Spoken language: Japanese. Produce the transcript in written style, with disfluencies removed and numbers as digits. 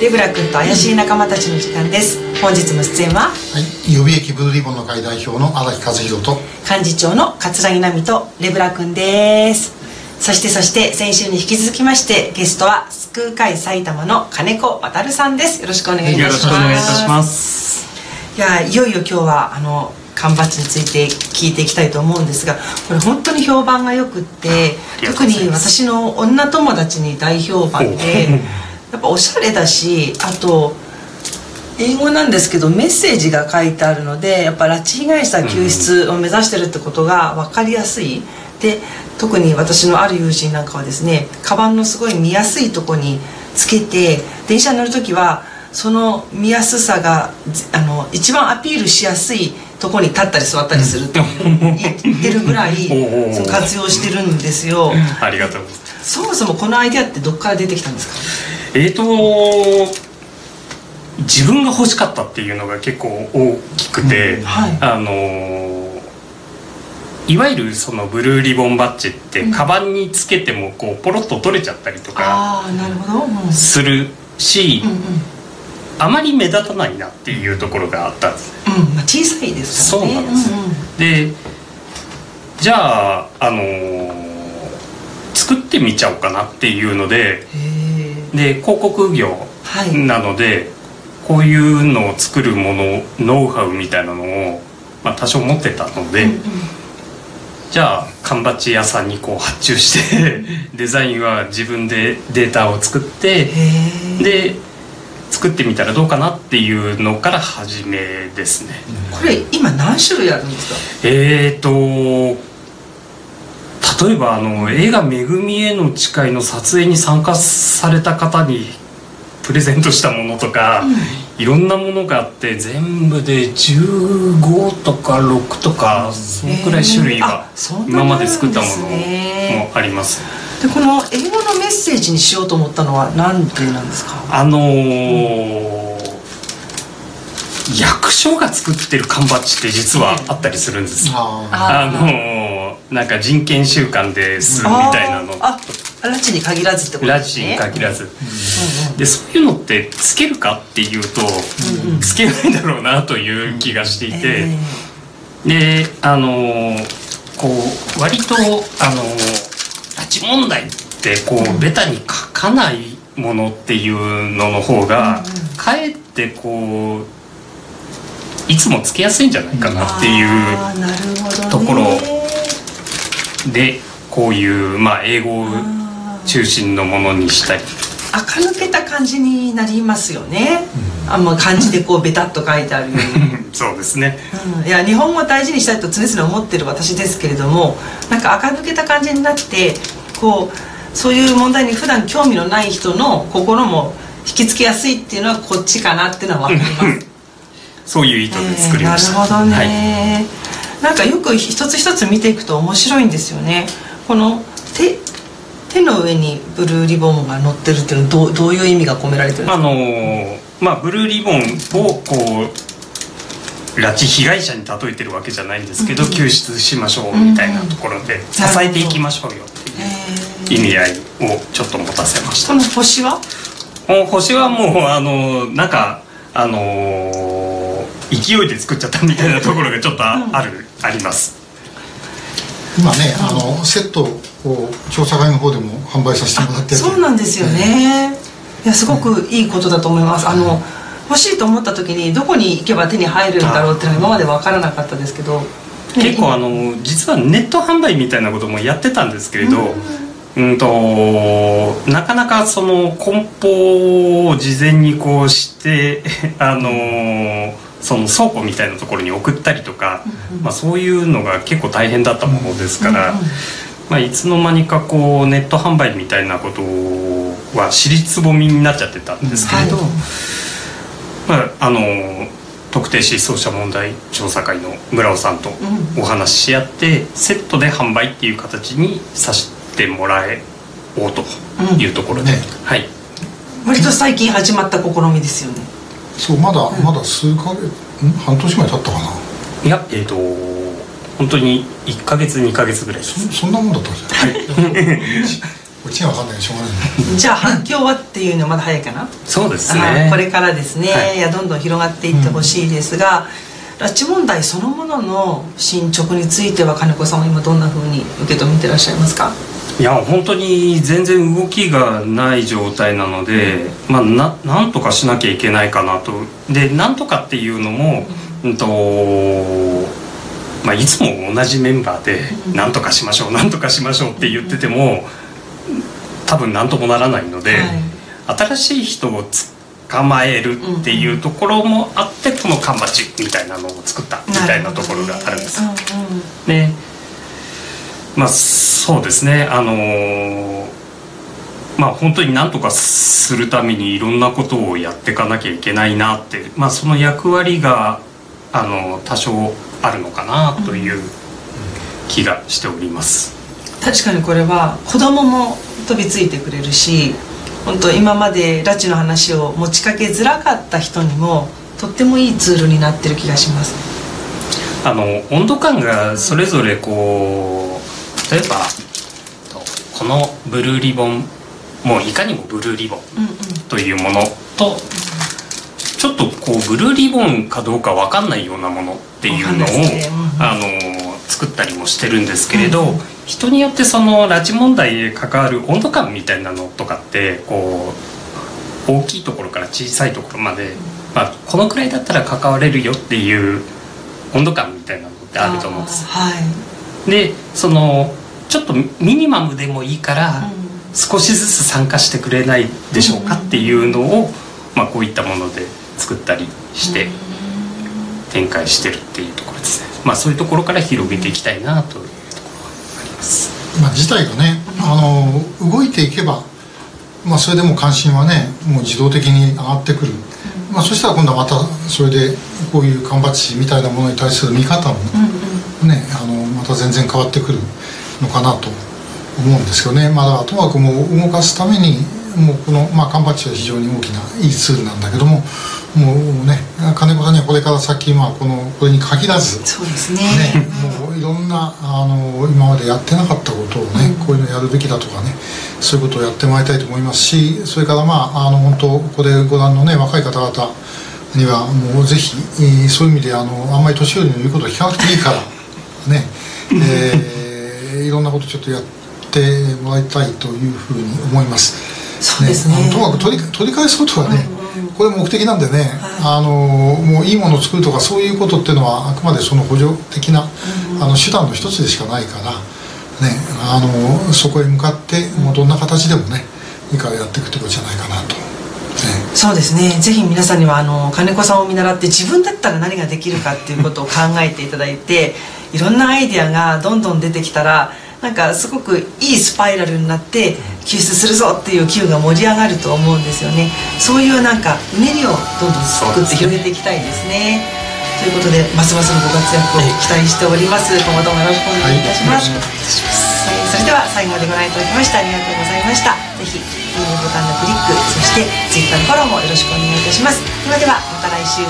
レブラ君と怪しい仲間たちの時間です。本日の出演は、予備役ブルーリボンの会代表の荒木和弘と幹事長の桂木奈美とレブラ君です。そして先週に引き続きましてゲストは救う会埼玉の金子渉さんです。よろしくお願いいたします。よろしくお願いいたします。いよいよ今日は缶バッジについて聞いていきたいと思うんですが、これ本当に評判がよくって、特に私の女友達に大評判でやっぱおしゃれだし、あと英語なんですけどメッセージが書いてあるので、やっぱ拉致被害者救出を目指してるってことが分かりやすい。で、特に私のある友人なんかはですね、カバンのすごい見やすいとこにつけて電車に乗る時はその見やすさが一番アピールしやすいとこに立ったり座ったりするって言ってるぐらい活用してるんですよ。ありがとうございます。そもそもこのアイデアってどっから出てきたんですか？自分が欲しかったっていうのが結構大きくて、いわゆるそのブルーリボンバッジってカバンにつけてもこうポロッと取れちゃったりとかするし、あまり目立たないなっていうところがあったんです。小さいですからね。そうなんです。で、じゃあ作ってみちゃおうかなっていうので、広告業なので、こういうのを作るものノウハウみたいなのを、多少持ってたので、じゃあ缶バッジ屋さんにこう発注してデザインは自分でデータを作ってで作ってみたらどうかなっていうのから始めですね。これ今何種類あるんですか？例えば映画「めぐみへの誓い」の撮影に参加された方にプレゼントしたものとか、いろんなものがあって、全部で15とか6とかそのくらい種類が今まで作ったものもあります。で、この英語のメッセージにしようと思ったのは何でなんですか？役所が作ってる缶バッジって実はあったりするんです。なんか人権週間ですみたいなの。拉致に限らずってことですね。拉致に限らず。で、そういうのってつけるかっていうと、つけないだろうなという気がしていて、で、こう割と拉致問題ってこうベタに書かないものっていうのの方が、かえってこういつもつけやすいんじゃないかなっていうところで、こういう英語中心のものにしたり、垢抜けた感じになりますよね。漢字でこうベタっと書いてあるようにそうですね、いや日本語を大事にしたいと常々思ってる私ですけれども、なんか垢抜けた感じになって、こうそういう問題に普段興味のない人の心も引きつけやすいっていうのはこっちかなっていうのは分かります。そういう意図で作りました。なるほどね。なんかよく一つ一つ見ていくと面白いんですよね。この手の上にブルーリボンが乗ってるっていうのはどういう意味が込められてるんですか？ブルーリボンをこう拉致被害者に例えてるわけじゃないんですけど、救出しましょうみたいなところで支えていきましょうよっていう意味合いをちょっと持たせました。この星は？星はもう勢いで作っちゃったみたいなところがちょっとあります。今ね、セットを調査会の方でも販売させてもらってる。そうなんですよね。いや、すごくいいことだと思います。欲しいと思った時にどこに行けば手に入るんだろうっていうのは今まで分からなかったですけど、結構実はネット販売みたいなこともやってたんですけれど、なかなかその梱包を事前にこうしてその倉庫みたいなところに送ったりとか、そういうのが結構大変だったものですから、いつの間にかこうネット販売みたいなことは尻つぼみになっちゃってたんですけれど、特定失踪者問題調査会の村尾さんとお話しし合って、セットで販売っていう形にさせてもらおうというところで、割と最近始まった試みですよね。そう、まだ数ヶ月、半年前経ったかな。いや、本当に1ヶ月2ヶ月ぐらいです。そんなもんだったじゃない。うちが分かんないでしょうがないじゃあ反響はっていうのはまだ早いかな。そうですね、はい、これからですね、はい、いやどんどん広がっていってほしいですが、拉致問題そのものの進捗については金子さんは今どんなふうに受け止めてらっしゃいますか？いや本当に全然動きがない状態なので、まあ、なんとかしなきゃいけないかなと。でなんとかっていうのも、まあ、いつも同じメンバーで「なんとかしましょうなんとかしましょう」って言ってても多分なんともならないので、はい、新しい人を捕まえるっていうところもあって、この缶バッジみたいなのを作ったみたいなところがあるんです。でまあそうですね、まあ本当になんとかするためにいろんなことをやっていかなきゃいけないなって、まあ、その役割が多少あるのかなという気がしております。確かにこれは子供も飛びついてくれるし、本当今まで拉致の話を持ちかけづらかった人にもとってもいいツールになってる気がします。温度感がそれぞれこう、例えばこのブルーリボンもいかにもブルーリボンというものと、ちょっとこうブルーリボンかどうか分かんないようなものっていうのを作ったりもしてるんですけれど、人によってその拉致問題へ関わる温度感みたいなのとかってこう大きいところから小さいところまで、まあ、このくらいだったら関われるよっていう温度感みたいなのってあると思うんです。はい、でそのちょっとミニマムでもいいから少しずつ参加してくれないでしょうかっていうのを、まあ、こういったもので作ったりして展開してるっていうところですね。まあ、そういうところから広げていきたいなと。今自体がね、動いていけば、まあ、それでも関心はねもう自動的に上がってくる、まあ、そしたら今度はまたそれでこういう缶バッジみたいなものに対する見方もね、また全然変わってくるのかなと思うんですけどね。まだともかくもう動かすためにもうこの、まあ、缶バッジは非常に大きないいツールなんだけども、もうね金子さんにはこれから先、まあ、これに限らず、そうですね、もういろんな今までやってなかったことをね、こういうのやるべきだとかね、そういうことをやってもらいたいと思いますし、それからまあ本当これご覧のね若い方々にはもうぜひ、そういう意味であんまり年寄りの言うことを聞かなくていいからねいろんなことちょっとやってもらいたいというふうに思います。そうですね、ともかく取り返すことはね、これ目的なんでね、もういいものを作るとかそういうことっていうのはあくまでその補助的な、手段の一つでしかないから、ね、そこへ向かってもうどんな形でもねいいからやっていくってことじゃないかなと。ね、そうですね、ぜひ皆さんには金子さんを見習って自分だったら何ができるかっていうことを考えていただいていろんなアイデアがどんどん出てきたらなんかすごくいいスパイラルになって救出するぞっていう機運が盛り上がると思うんですよね。そういうなんかうねりをどんどん作って広げていきたいですね。ということでますますのご活躍を期待しております。今後ともよろしくお願いいたします。それでは最後までご覧いただきましてありがとうございました。ぜひいいねボタンのクリック、そして Twitter のフォローもよろしくお願いいたします。ではまた来週。